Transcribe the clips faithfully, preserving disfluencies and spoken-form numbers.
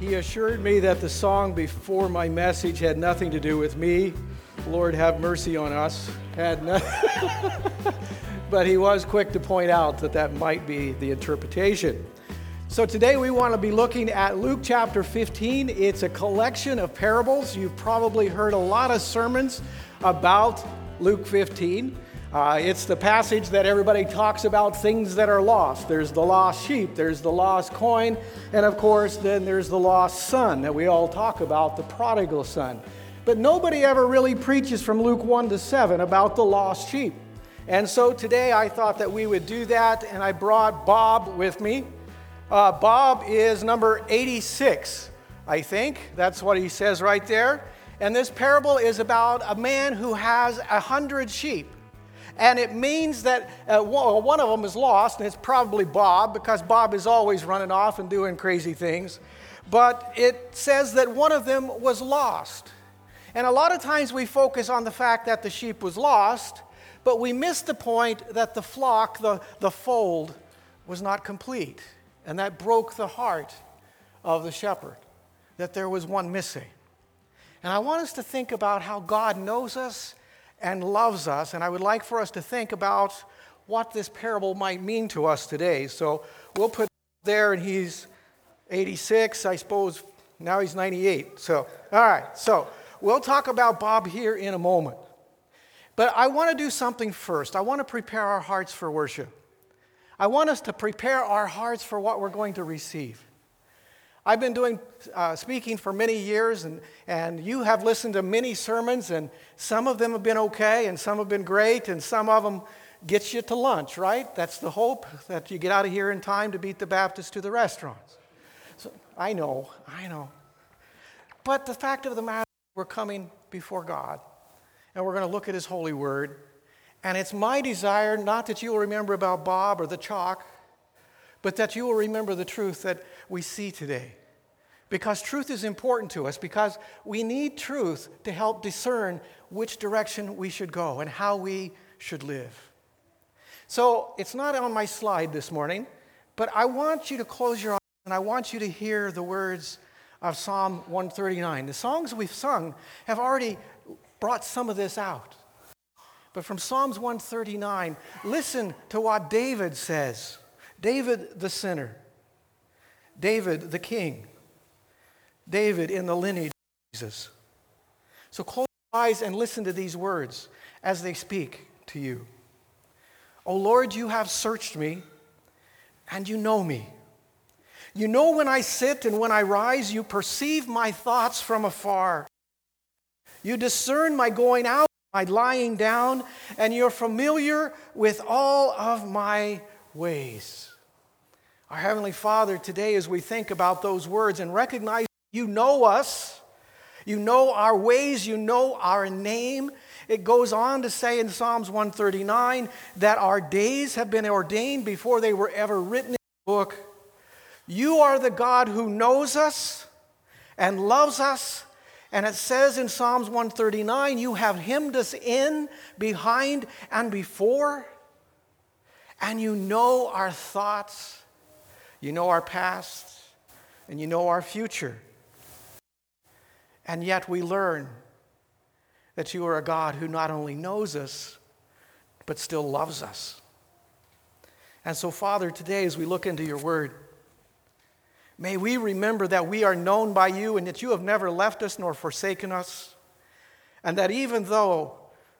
He assured me that the song before my message had nothing to do with me. Lord, have mercy on us. Had no- But he was quick to point out that that might be the interpretation. So today we want to be looking at Luke chapter fifteen. It's a collection of parables. You've probably heard a lot of sermons about Luke fifteen. Uh, it's the passage that everybody talks about, things that are lost. There's the lost sheep, there's the lost coin, and of course then there's the lost son that we all talk about, the prodigal son. But nobody ever really preaches from Luke one to seven about the lost sheep. And so today I thought that we would do that, and I brought Bob with me. Uh, Bob is number eighty-six, I think. That's what he says right there. And this parable is about a man who has a hundred sheep. And it means that uh, one of them is lost, and it's probably Bob, because Bob is always running off and doing crazy things. But it says that one of them was lost. And a lot of times we focus on the fact that the sheep was lost, but we miss the point that the flock, the, the fold, was not complete. And that broke the heart of the shepherd, that there was one missing. And I want us to think about how God knows us and loves us, and I would like for us to think about what this parable might mean to us today. So we'll put there, and he's eighty-six, I suppose, now he's ninety-eight. So, all right, so we'll talk about Bob here in a moment. But I want to do something first. I want to prepare our hearts for worship. I want us to prepare our hearts for what we're going to receive. I've been doing uh, speaking for many years, and, and you have listened to many sermons, and some of them have been okay, and some have been great, and some of them get you to lunch, right? That's the hope, that you get out of here in time to beat the Baptists to the restaurants. So, I know, I know. But the fact of the matter, we're coming before God, and we're going to look at His holy word, and it's my desire not that you will remember about Bob or the chalk, but that you will remember the truth that we see today. Because truth is important to us, because we need truth to help discern which direction we should go and how we should live. So it's not on my slide this morning, but I want you to close your eyes and I want you to hear the words of Psalm one thirty-nine. The songs we've sung have already brought some of this out. But from Psalms one thirty-nine, listen to what David says. David the sinner, David the king, David in the lineage of Jesus. So close your eyes and listen to these words as they speak to you. O Lord, you have searched me, and you know me. You know when I sit and when I rise, you perceive my thoughts from afar. You discern my going out, my lying down, and you're familiar with all of my ways. Our Heavenly Father, today as we think about those words and recognize you know us, you know our ways, you know our name. It goes on to say in Psalms one thirty-nine that our days have been ordained before they were ever written in the book. You are the God who knows us and loves us. And it says in Psalms one thirty-nine, you have hemmed us in, behind, and before. And you know our thoughts. You know our past, and you know our future. And yet we learn that you are a God who not only knows us, but still loves us. And so, Father, today as we look into your word, may we remember that we are known by you and that you have never left us nor forsaken us, and that even though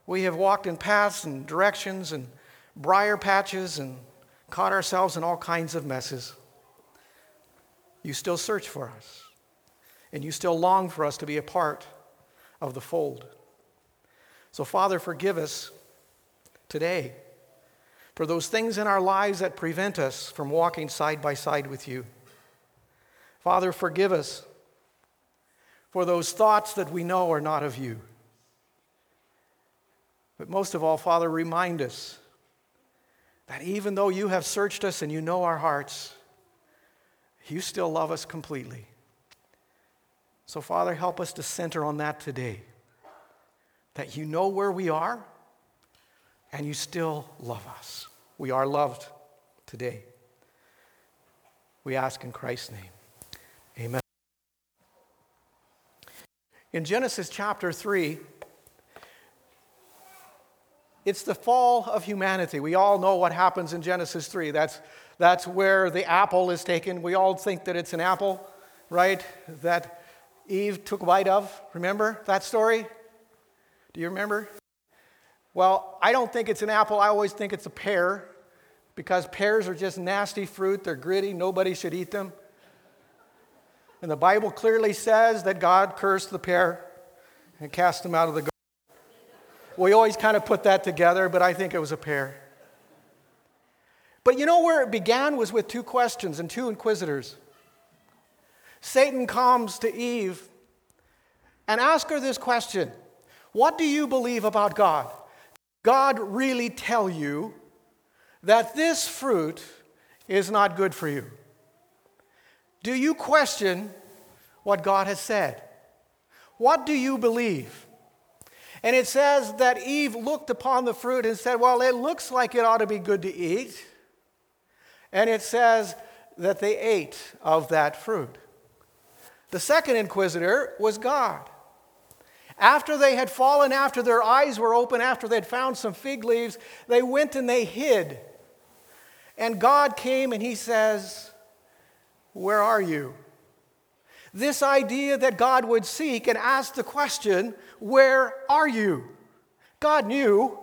we have walked in paths and directions and briar patches and caught ourselves in all kinds of messes, you still search for us, and you still long for us to be a part of the fold. So, Father, forgive us today for those things in our lives that prevent us from walking side by side with you. Father, forgive us for those thoughts that we know are not of you. But most of all, Father, remind us that even though you have searched us and you know our hearts, you still love us completely. So, Father, help us to center on that today, that you know where we are and you still love us. We are loved today. We ask in Christ's name. Amen. In Genesis chapter three, it's the fall of humanity. We all know what happens in Genesis three. That's, that's where the apple is taken. We all think that it's an apple, right, that Eve took a bite of. Remember that story? Do you remember? Well, I don't think it's an apple. I always think it's a pear, because pears are just nasty fruit. They're gritty. Nobody should eat them. And the Bible clearly says that God cursed the pear and cast him out of the garden. We always kind of put that together, but I think it was a pear. But you know where it began was with two questions and two inquisitors. Satan comes to Eve and asks her this question: what do you believe about God? Did God really tell you that this fruit is not good for you? Do you question what God has said? What do you believe? And it says that Eve looked upon the fruit and said, well, it looks like it ought to be good to eat. And it says that they ate of that fruit. The second inquisitor was God. After they had fallen, after their eyes were open, after they'd found some fig leaves, they went and they hid. And God came and he says, where are you? This idea that God would seek and ask the question, where are you? God knew,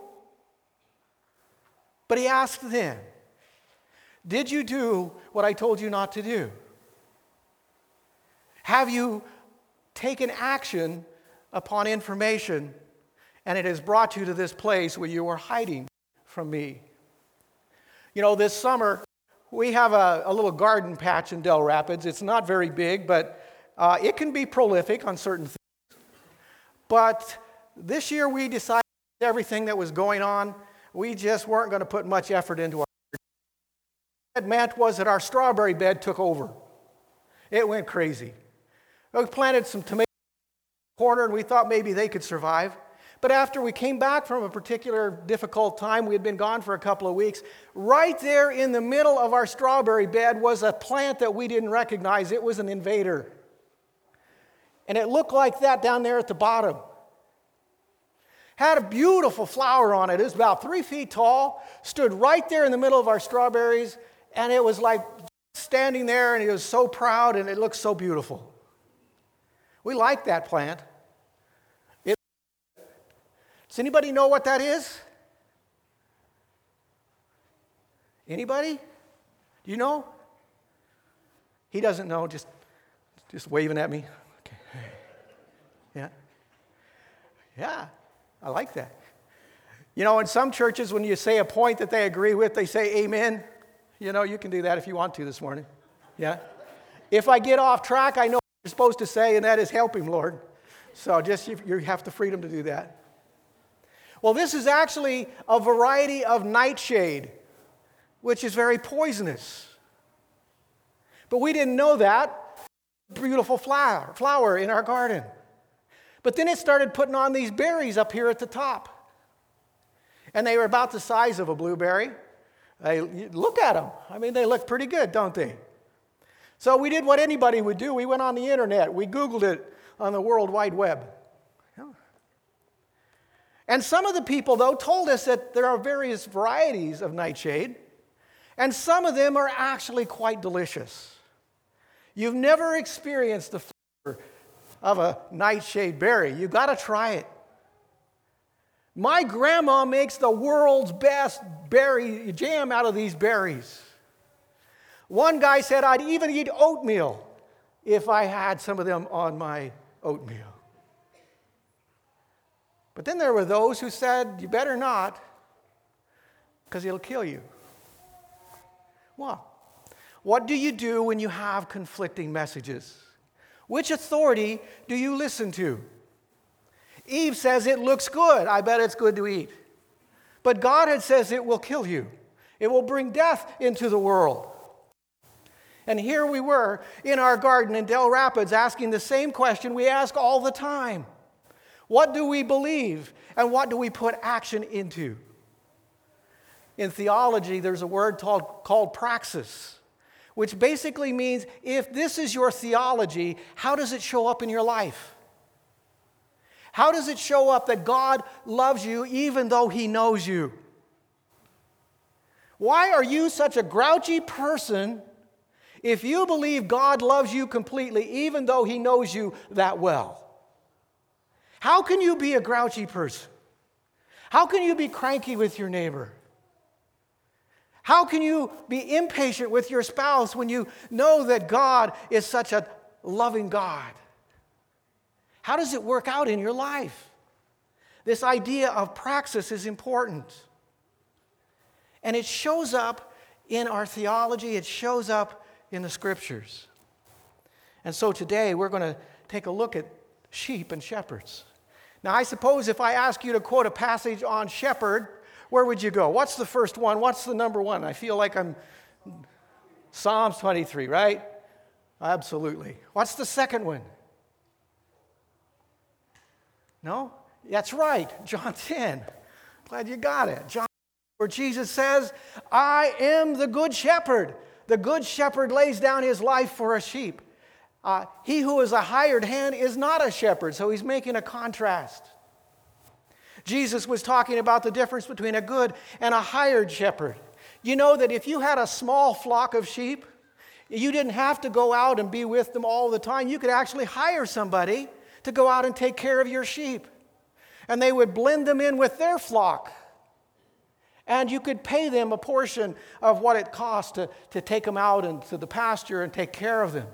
but he asked them, did you do what I told you not to do? Have you taken action upon information, and it has brought you to this place where you were hiding from me? You know, this summer, we have a, a little garden patch in Del Rapids. It's not very big, but uh, it can be prolific on certain things. But this year we decided everything that was going on, we just weren't going to put much effort into our garden. What meant was that our strawberry bed took over. It went crazy. We planted some tomatoes in the corner, and we thought maybe they could survive. But after we came back from a particular difficult time, we had been gone for a couple of weeks, right there in the middle of our strawberry bed was a plant that we didn't recognize. It was an invader. And it looked like that down there at the bottom. Had a beautiful flower on it. It was about three feet tall, stood right there in the middle of our strawberries, and it was like standing there, and it was so proud, and it looked so beautiful. We liked that plant. Does anybody know what that is? Anybody? Do you know? He doesn't know, just, just waving at me. Okay. Yeah. Yeah, I like that. You know, in some churches, when you say a point that they agree with, they say amen. You know, you can do that if you want to this morning. Yeah. If I get off track, I know what you're supposed to say, and that is help him, Lord. So just you, you have the freedom to do that. Well, this is actually a variety of nightshade, which is very poisonous. But we didn't know that. Beautiful flower, flower in our garden. But then it started putting on these berries up here at the top. And they were about the size of a blueberry. They, look at them. I mean, they look pretty good, don't they? So we did what anybody would do. We went on the internet. We Googled it on the World Wide Web. And some of the people, though, told us that there are various varieties of nightshade, and some of them are actually quite delicious. You've never experienced the flavor of a nightshade berry. You've got to try it. My grandma makes the world's best berry jam out of these berries. One guy said, I'd even eat oatmeal if I had some of them on my oatmeal. But then there were those who said, you better not, because it'll kill you. Well, what do you do when you have conflicting messages? Which authority do you listen to? Eve says, it looks good. I bet it's good to eat. But God had says it will kill you. It will bring death into the world. And here we were in our garden in Del Rapids asking the same question we ask all the time. What do we believe, and what do we put action into? In theology, there's a word called, called praxis, which basically means if this is your theology, how does it show up in your life? How does it show up that God loves you even though he knows you? Why are you such a grouchy person if you believe God loves you completely even though he knows you that well? How can you be a grouchy person? How can you be cranky with your neighbor? How can you be impatient with your spouse when you know that God is such a loving God? How does it work out in your life? This idea of praxis is important. And it shows up in our theology. It shows up in the scriptures. And so today we're going to take a look at sheep and shepherds. Now, I suppose if I ask you to quote a passage on shepherd, where would you go? What's the first one? What's the number one? I feel like I'm Psalms twenty-three, right? Absolutely. What's the second one? No? That's right. John ten. Glad you got it. John, where Jesus says, I am the good shepherd. The good shepherd lays down his life for a sheep. Uh, he who is a hired hand is not a shepherd, so he's making a contrast. Jesus was talking about the difference between a good and a hired shepherd. You know that if you had a small flock of sheep, you didn't have to go out and be with them all the time. You could actually hire somebody to go out and take care of your sheep. And they would blend them in with their flock. And you could pay them a portion of what it cost to, to take them out into the pasture and take care of them.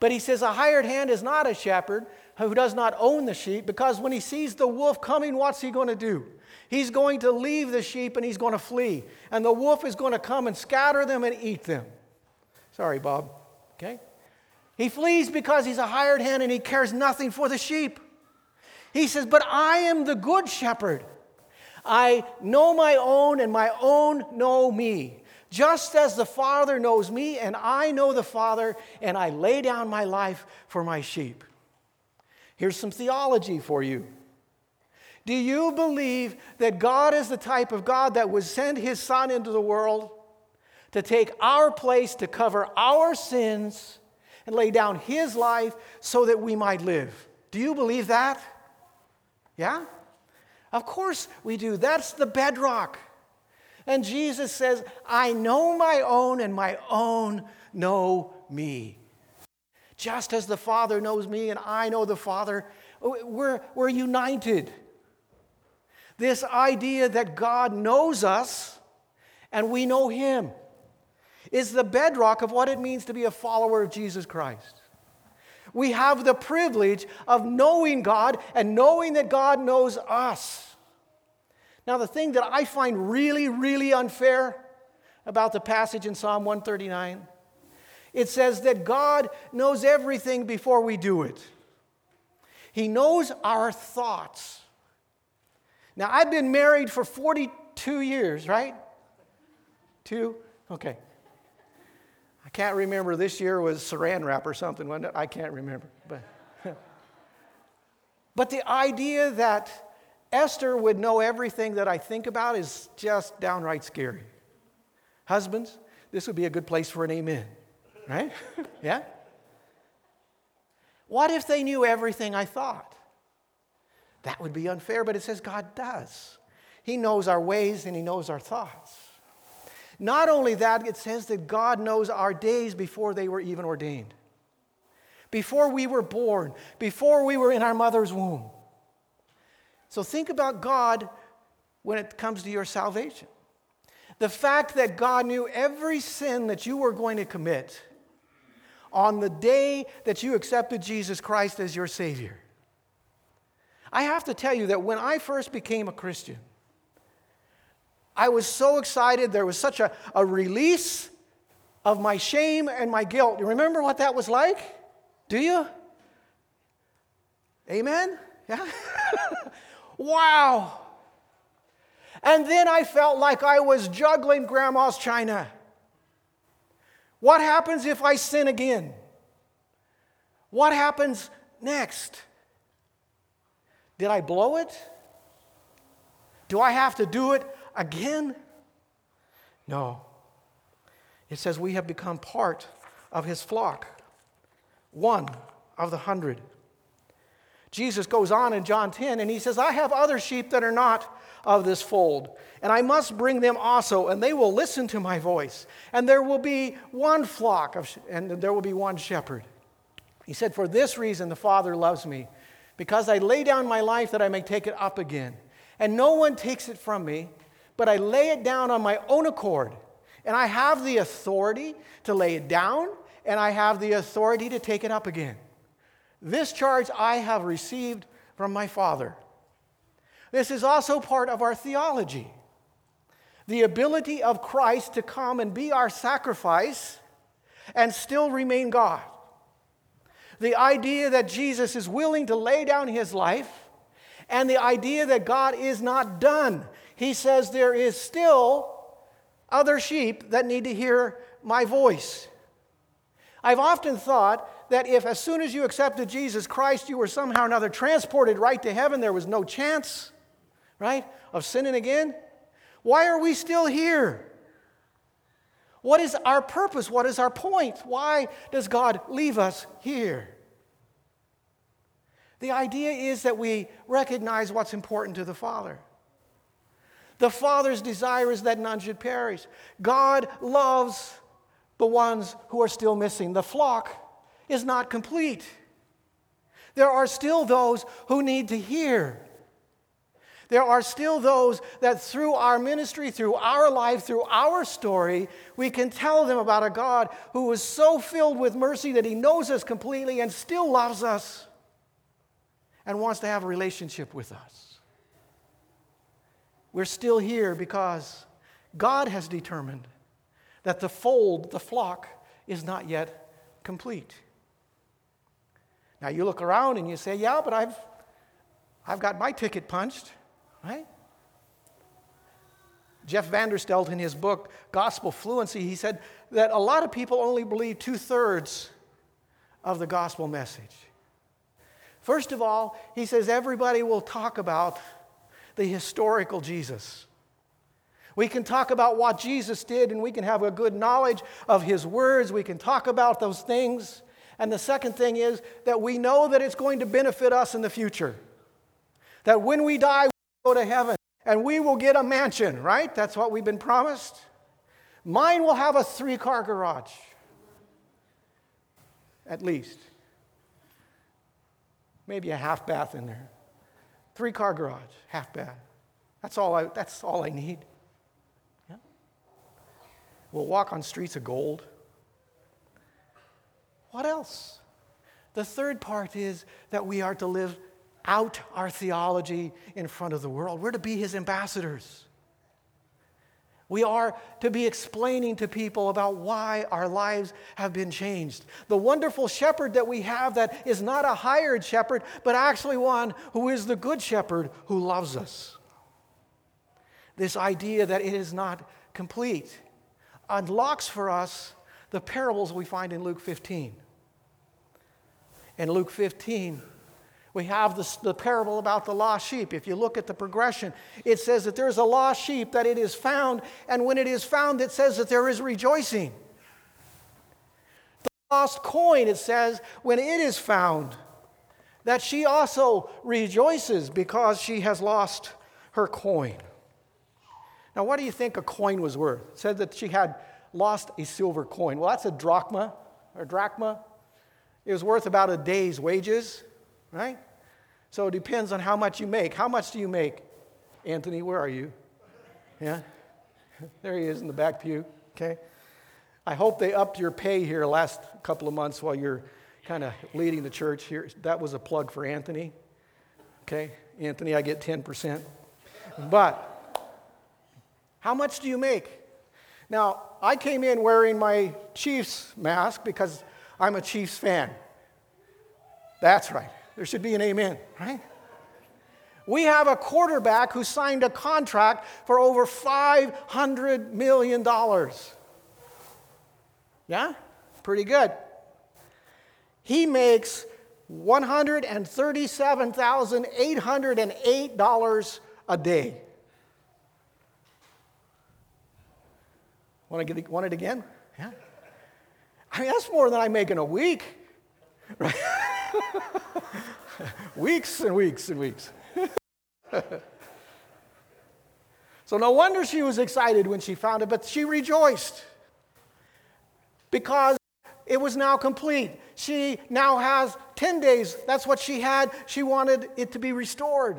But he says a hired hand is not a shepherd who does not own the sheep, because when he sees the wolf coming, what's he going to do? He's going to leave the sheep and he's going to flee. And the wolf is going to come and scatter them and eat them. Sorry, Bob. Okay? He flees because he's a hired hand and he cares nothing for the sheep. He says, but I am the good shepherd. I know my own and my own know me. Just as the Father knows me, and I know the Father, and I lay down my life for my sheep. Here's some theology for you. Do you believe that God is the type of God that would send his Son into the world to take our place, to cover our sins, and lay down his life so that we might live? Do you believe that? Yeah? Of course we do. That's the bedrock. And Jesus says, I know my own, and my own know me. Just as the Father knows me, and I know the Father, we're, we're united. This idea that God knows us, and we know him, is the bedrock of what it means to be a follower of Jesus Christ. We have the privilege of knowing God, and knowing that God knows us. Now, the thing that I find really, really unfair about the passage in Psalm one thirty-nine, it says that God knows everything before we do it. He knows our thoughts. Now, I've been married for forty-two years, right? Two? Okay. I can't remember. This year was saran wrap or something, wasn't it? I can't remember. But, but the idea that Esther would know everything that I think about is just downright scary. Husbands, this would be a good place for an amen, right? Yeah? What if they knew everything I thought? That would be unfair, but it says God does. He knows our ways and he knows our thoughts. Not only that, it says that God knows our days before they were even ordained. Before we were born, before we were in our mother's womb. So think about God when it comes to your salvation. The fact that God knew every sin that you were going to commit on the day that you accepted Jesus Christ as your Savior. I have to tell you that when I first became a Christian, I was so excited. There was such a, a release of my shame and my guilt. You remember what that was like? Do you? Amen? Yeah? Wow. And then I felt like I was juggling grandma's china. What happens if I sin again? What happens next? Did I blow it? Do I have to do it again? No. It says we have become part of his flock, one of the hundred. Jesus goes on in John ten, and he says, I have other sheep that are not of this fold, and I must bring them also, and they will listen to my voice. And there will be one flock, of, and there will be one shepherd. He said, for this reason the Father loves me, because I lay down my life that I may take it up again. And no one takes it from me, but I lay it down on my own accord. And I have the authority to lay it down, and I have the authority to take it up again. This charge I have received from my Father. This is also part of our theology. The ability of Christ to come and be our sacrifice and still remain God. The idea that Jesus is willing to lay down his life, and the idea that God is not done. He says there is still other sheep that need to hear my voice. I've often thought that if as soon as you accepted Jesus Christ, you were somehow or another transported right to heaven, there was no chance, right, of sinning again. Why are we still here? What is our purpose? What is our point? Why does God leave us here? The idea is that we recognize what's important to the Father. The Father's desire is that none should perish. God loves the ones who are still missing. The flock is not complete. There are still those who need to hear. There are still those that through our ministry, through our life, through our story, we can tell them about a God who is so filled with mercy that he knows us completely and still loves us and wants to have a relationship with us. We're still here because God has determined that the fold, the flock, is not yet complete. Now you look around and you say, yeah, but I've I've got my ticket punched, right? Jeff Vanderstelt, in his book, Gospel Fluency, he said that a lot of people only believe two-thirds of the gospel message. First of all, he says everybody will talk about the historical Jesus. We can talk about what Jesus did, and we can have a good knowledge of his words. We can talk about those things. And the second thing is that we know that it's going to benefit us in the future. That when we die, we'll go to heaven, and we will get a mansion, right? That's what we've been promised. Mine will have a three-car garage, at least. Maybe a half bath in there. Three-car garage, half bath. That's all I, that's all I need. We'll walk on streets of gold. What else? The third part is that we are to live out our theology in front of the world. We're to be his ambassadors. We are to be explaining to people about why our lives have been changed. The wonderful shepherd that we have that is not a hired shepherd, but actually one who is the good shepherd who loves us. This idea that it is not complete unlocks for us the parables we find in Luke fifteen. In Luke fifteen, we have this, the parable about the lost sheep. If you look at the progression, it says that there's a lost sheep, that it is found, and when it is found, it says that there is rejoicing. The lost coin, it says, when it is found, that she also rejoices because she has lost her coin. Now, what do you think a coin was worth? It said that she had lost a silver coin. Well, that's a drachma, or drachma. It was worth about a day's wages, right? So it depends on how much you make. How much do you make? Anthony, where are you? Yeah? There he is in the back pew, okay? I hope they upped your pay here last couple of months while you're kind of leading the church here. That was a plug for Anthony, okay? Anthony, I get ten percent. But... how much do you make? Now, I came in wearing my Chiefs mask because I'm a Chiefs fan. That's right. There should be an amen, right? We have a quarterback who signed a contract for over five hundred million dollars. Yeah? Pretty good. He makes one hundred thirty-seven thousand eight hundred eight dollars a day. Want to get it, want it again? Yeah. I mean, that's more than I make in a week, right? Weeks and weeks and weeks. So no wonder she was excited when she found it, but she rejoiced because it was now complete. She now has ten days. That's what she had. She wanted it to be restored.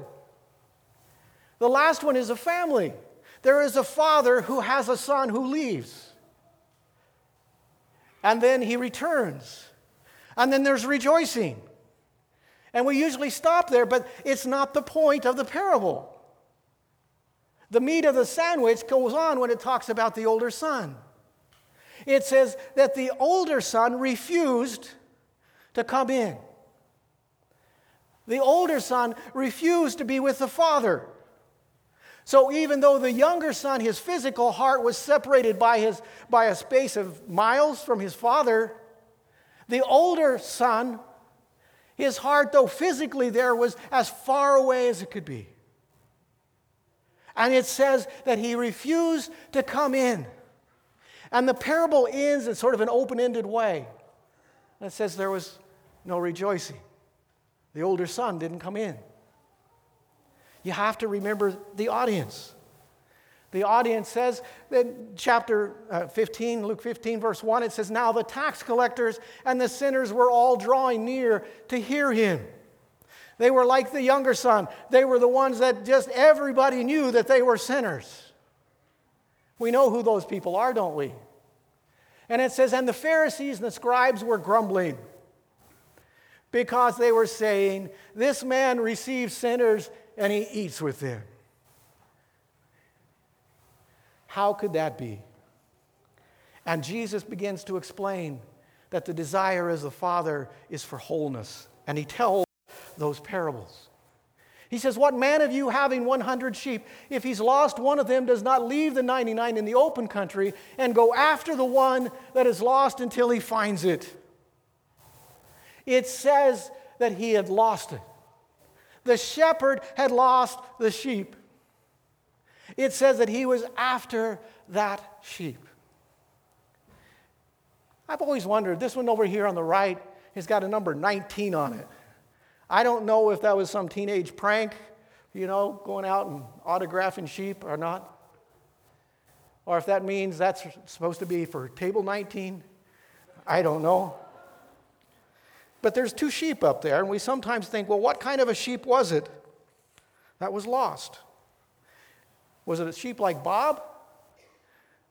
The last one is a family. There is a father who has a son who leaves. And then he returns. And then there's rejoicing. And we usually stop there, but it's not the point of the parable. The meat of the sandwich goes on when it talks about the older son. It says that the older son refused to come in. The older son refused to be with the father. So even though the younger son, his physical heart was separated by, his, by a space of miles from his father, the older son, his heart, though physically there, was as far away as it could be. And it says that he refused to come in. And the parable ends in sort of an open-ended way. And it says there was no rejoicing. The older son didn't come in. You have to remember the audience. The audience says, in chapter fifteen, Luke fifteen, verse one, it says, "Now the tax collectors and the sinners were all drawing near to hear him." They were like the younger son. They were the ones that just everybody knew that they were sinners. We know who those people are, don't we? And it says, and the Pharisees and the scribes were grumbling because they were saying, "This man receives sinners and he eats with them." How could that be? And Jesus begins to explain that the desire as the Father is for wholeness. And he tells those parables. He says, "What man of you having one hundred sheep, if he's lost one of them, does not leave the ninety-nine in the open country and go after the one that is lost until he finds it?" It says that he had lost it. The shepherd had lost the sheep. It says that he was after that sheep. I've always wondered, this one over here on the right has got a number nineteen on it. I don't know if that was some teenage prank, you know, going out and autographing sheep or not. Or if that means that's supposed to be for table nineteen. I don't know. But there's two sheep up there, and we sometimes think, well, what kind of a sheep was it that was lost? Was it a sheep like Bob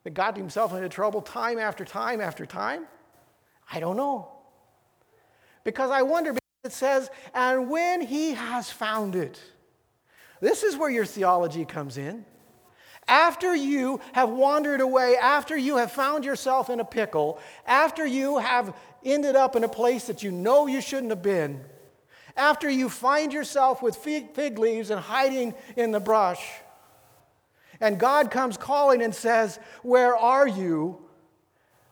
that got himself into trouble time after time after time? I don't know. Because I wonder, it says, and when he has found it, this is where your theology comes in. After you have wandered away, after you have found yourself in a pickle, after you have ended up in a place that you know you shouldn't have been, after you find yourself with fig leaves and hiding in the brush, and God comes calling and says, "Where are you?"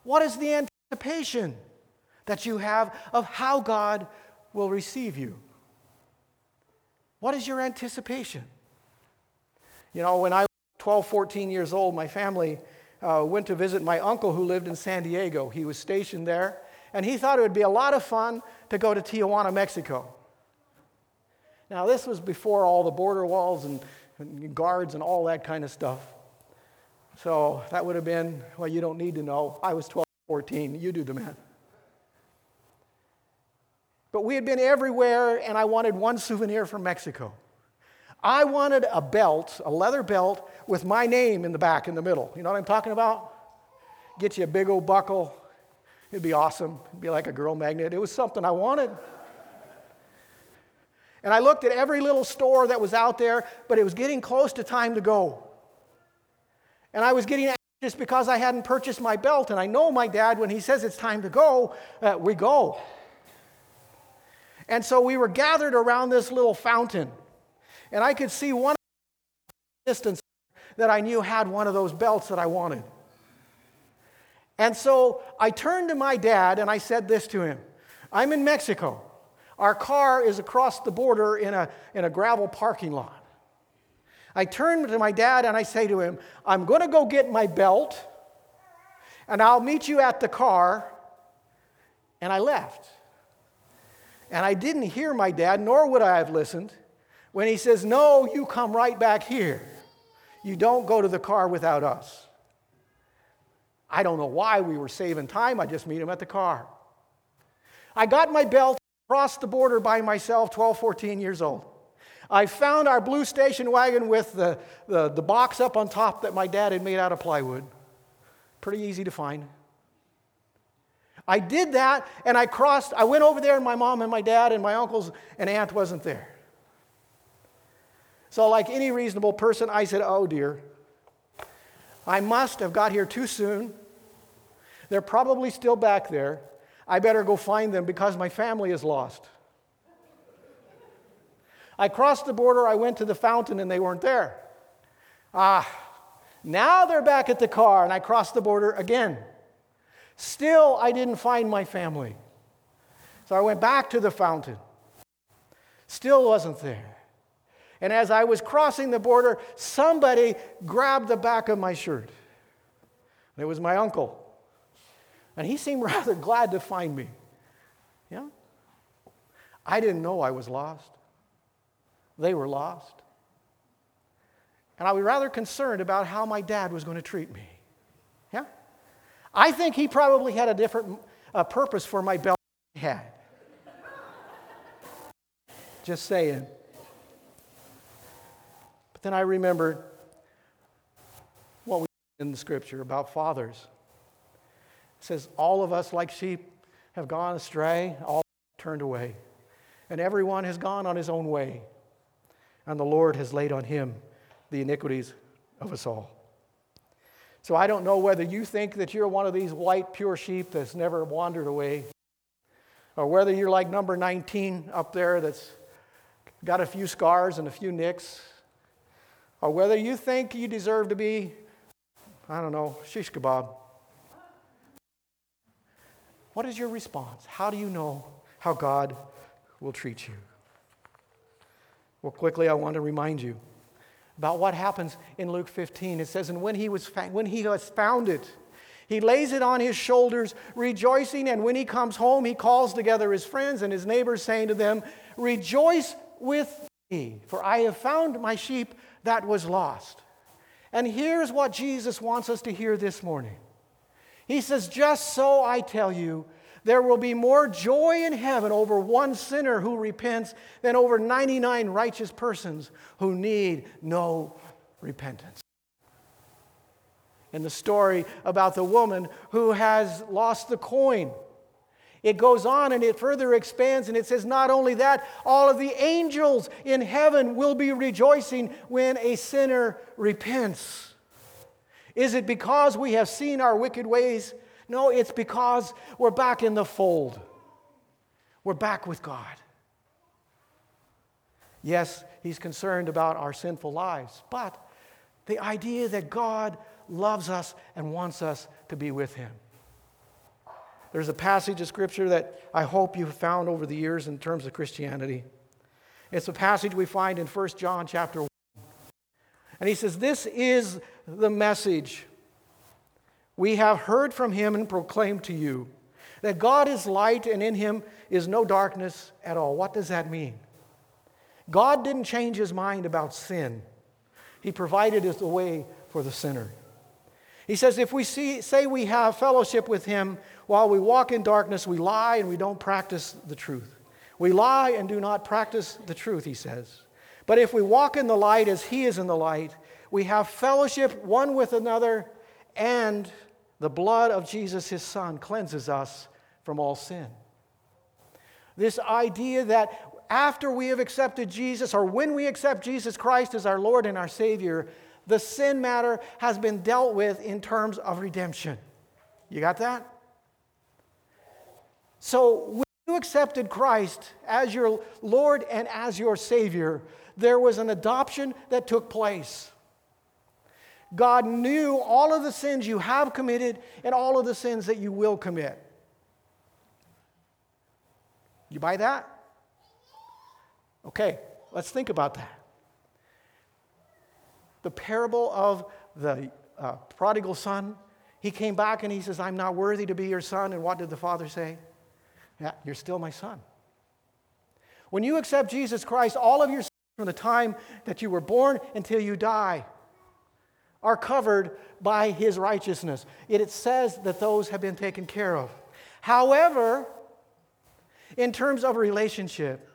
What is the anticipation that you have of how God will receive you? What is your anticipation? You know, when I was twelve, fourteen years old, my family uh, went to visit my uncle who lived in San Diego. He was stationed there, and he thought it would be a lot of fun to go to Tijuana, Mexico. Now, this was before all the border walls and, and guards and all that kind of stuff. So that would have been, well, you don't need to know. I was twelve, fourteen. You do the math. But we had been everywhere, and I wanted one souvenir from Mexico. I wanted a belt, a leather belt, with my name in the back, in the middle. You know what I'm talking about? Get you a big old buckle. It'd be awesome. It'd be like a girl magnet. It was something I wanted. And I looked at every little store that was out there, but it was getting close to time to go. And I was getting anxious because I hadn't purchased my belt, and I know my dad, when he says it's time to go, uh, we go. And so we were gathered around this little fountain. And I could see one distance that I knew had one of those belts that I wanted. And so I turned to my dad and I said this to him. "I'm in Mexico. Our car is across the border in a, in a gravel parking lot." I turned to my dad and I say to him, "I'm going to go get my belt and I'll meet you at the car." And I left. And I didn't hear my dad, nor would I have listened, when he says, no, you come right back here. You don't go to the car without us. I don't know why we were saving time. I just meet him at the car. I got my belt, crossed the border by myself, twelve, fourteen years old. I found our blue station wagon with the, the, the box up on top that my dad had made out of plywood. Pretty easy to find. I did that, and I crossed. I went over there, and my mom and my dad and my uncles and aunt wasn't there. So like any reasonable person, I said, oh, dear. I must have got here too soon. They're probably still back there. I better go find them because my family is lost. I crossed the border. I went to the fountain, and they weren't there. Ah, now they're back at the car, and I crossed the border again. Still, I didn't find my family. So I went back to the fountain. Still wasn't there. And as I was crossing the border, somebody grabbed the back of my shirt. It was my uncle. And he seemed rather glad to find me. Yeah? I didn't know I was lost. They were lost. And I was rather concerned about how my dad was going to treat me. Yeah? I think he probably had a different uh, purpose for my belt than he had. Just saying. But then I remembered what we read in the Scripture about fathers. It says, all of us like sheep have gone astray, all turned away. And everyone has gone on his own way. And the Lord has laid on him the iniquities of us all. So I don't know whether you think that you're one of these white, pure sheep that's never wandered away. Or whether you're like number nineteen up there that's got a few scars and a few nicks. Or whether you think you deserve to be, I don't know, shish kebab. What is your response? How do you know how God will treat you? Well, quickly, I want to remind you about what happens in Luke fifteen. It says, and when he was fa- when he has found it, he lays it on his shoulders, rejoicing. And when he comes home, he calls together his friends and his neighbors, saying to them, rejoice with me, for I have found my sheep that was lost. And here's what Jesus wants us to hear this morning. He says, just so I tell you, there will be more joy in heaven over one sinner who repents than over ninety-nine righteous persons who need no repentance. And the story about the woman who has lost the coin, it goes on and it further expands, and it says, not only that, all of the angels in heaven will be rejoicing when a sinner repents. Is it because we have seen our wicked ways? No, it's because we're back in the fold. We're back with God. Yes, he's concerned about our sinful lives, but the idea that God loves us and wants us to be with him. There's a passage of Scripture that I hope you've found over the years in terms of Christianity. It's a passage we find in First John chapter one. And he says, this is the message we have heard from him and proclaimed to you, that God is light and in him is no darkness at all. What does that mean? God didn't change his mind about sin. He provided us a way for the sinner. He says, if we see, say we have fellowship with him while we walk in darkness, we lie and we don't practice the truth. We lie and do not practice the truth, he says. But if we walk in the light as he is in the light, we have fellowship one with another, and the blood of Jesus, his son, cleanses us from all sin. This idea that after we have accepted Jesus, or when we accept Jesus Christ as our Lord and our Savior, the sin matter has been dealt with in terms of redemption. You got that? So when you accepted Christ as your Lord and as your Savior, there was an adoption that took place. God knew all of the sins you have committed and all of the sins that you will commit. You buy that? Okay, let's think about that. The parable of the uh, prodigal son, he came back and he says, I'm not worthy to be your son. And what did the father say? Yeah, you're still my son. When you accept Jesus Christ, all of your sins from the time that you were born until you die are covered by his righteousness. It, it says that those have been taken care of. However, in terms of relationship,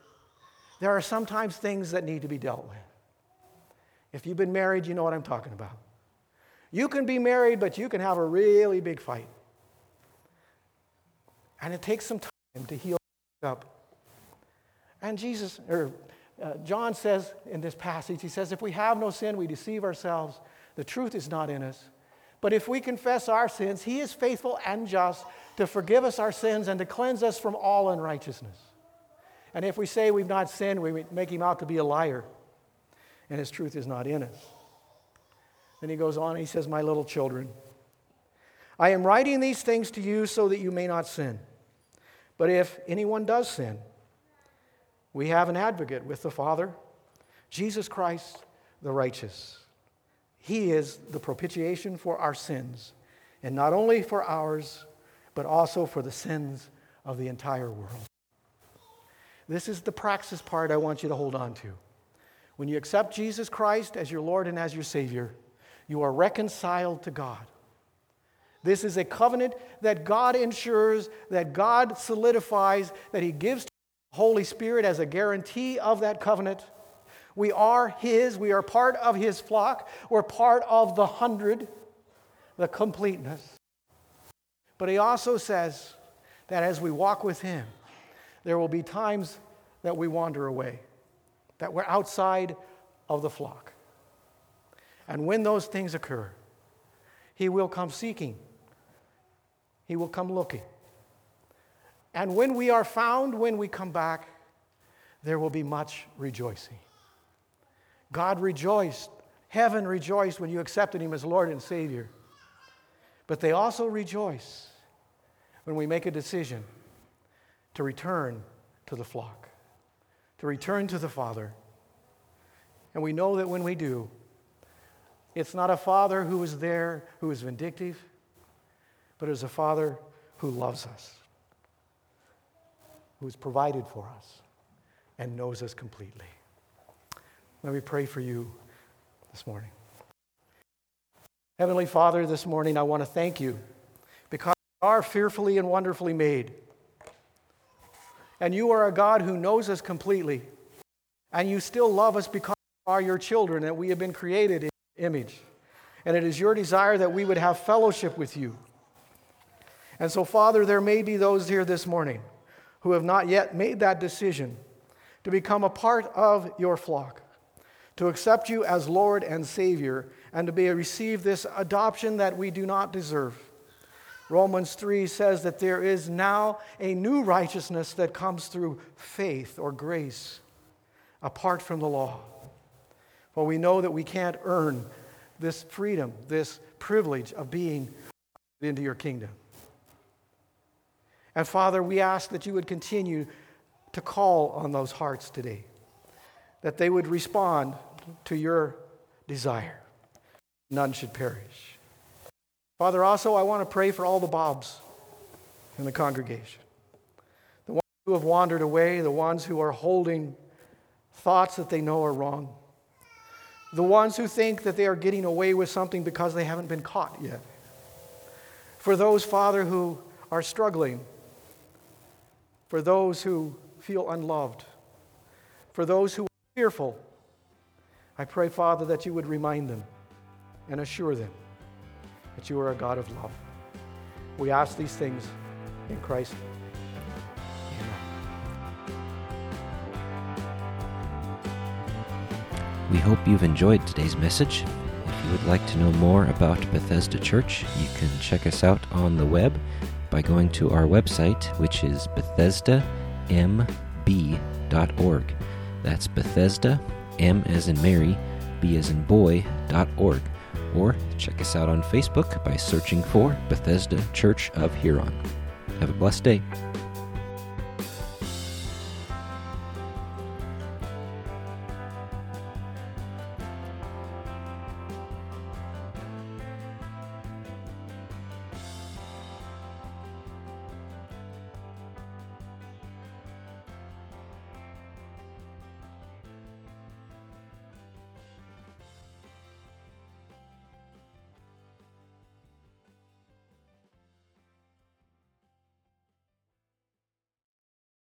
there are sometimes things that need to be dealt with. If you've been married, you know what I'm talking about. You can be married, but you can have a really big fight. And it takes some time to heal up. And Jesus, or uh, John says in this passage, he says, if we have no sin, we deceive ourselves. The truth is not in us. But if we confess our sins, he is faithful and just to forgive us our sins and to cleanse us from all unrighteousness. And if we say we've not sinned, we make him out to be a liar, and his truth is not in us. Then he goes on and he says, my little children, I am writing these things to you so that you may not sin. But if anyone does sin, we have an advocate with the Father, Jesus Christ the righteous. He is the propitiation for our sins, and not only for ours, but also for the sins of the entire world. This is the praxis part I want you to hold on to. When you accept Jesus Christ as your Lord and as your Savior, you are reconciled to God. This is a covenant that God ensures, that God solidifies, that he gives to the Holy Spirit as a guarantee of that covenant. We are his. We are part of his flock. We're part of the hundred, the completeness. But he also says that as we walk with him, there will be times that we wander away, that we're outside of the flock. And when those things occur, he will come seeking. He will come looking. And when we are found, when we come back, there will be much rejoicing. God rejoiced. Heaven rejoiced when you accepted him as Lord and Savior. But they also rejoice when we make a decision to return to the flock, to return to the Father. And we know that when we do, it's not a father who is there, who is vindictive, but it is a father who loves us, who has provided for us, and knows us completely. Let me pray for you this morning. Heavenly Father, this morning I want to thank you because you are fearfully and wonderfully made. And you are a God who knows us completely. And you still love us because we are your children and we have been created in your image. And it is your desire that we would have fellowship with you. And so, Father, there may be those here this morning who have not yet made that decision to become a part of your flock, to accept you as Lord and Savior, and to be receive this adoption that we do not deserve. Romans three says that there is now a new righteousness that comes through faith or grace apart from the law. For we know that we can't earn this freedom, this privilege of being into your kingdom. And Father, we ask that you would continue to call on those hearts today, that they would respond to your desire. None should perish. Father, also I want to pray for all the Bobs in the congregation. The ones who have wandered away, the ones who are holding thoughts that they know are wrong, the ones who think that they are getting away with something because they haven't been caught yet. For those, Father, who are struggling, for those who feel unloved, for those who are fearful, I pray, Father, that you would remind them and assure them that you are a God of love. We ask these things in Christ's name. Amen. We hope you've enjoyed today's message. If you would like to know more about Bethesda Church, you can check us out on the web by going to our website, which is bethesda m b dot org. That's Bethesda, M as in Mary, B as in boy, dot org. Or check us out on Facebook by searching for Bethesda Church of Huron. Have a blessed day.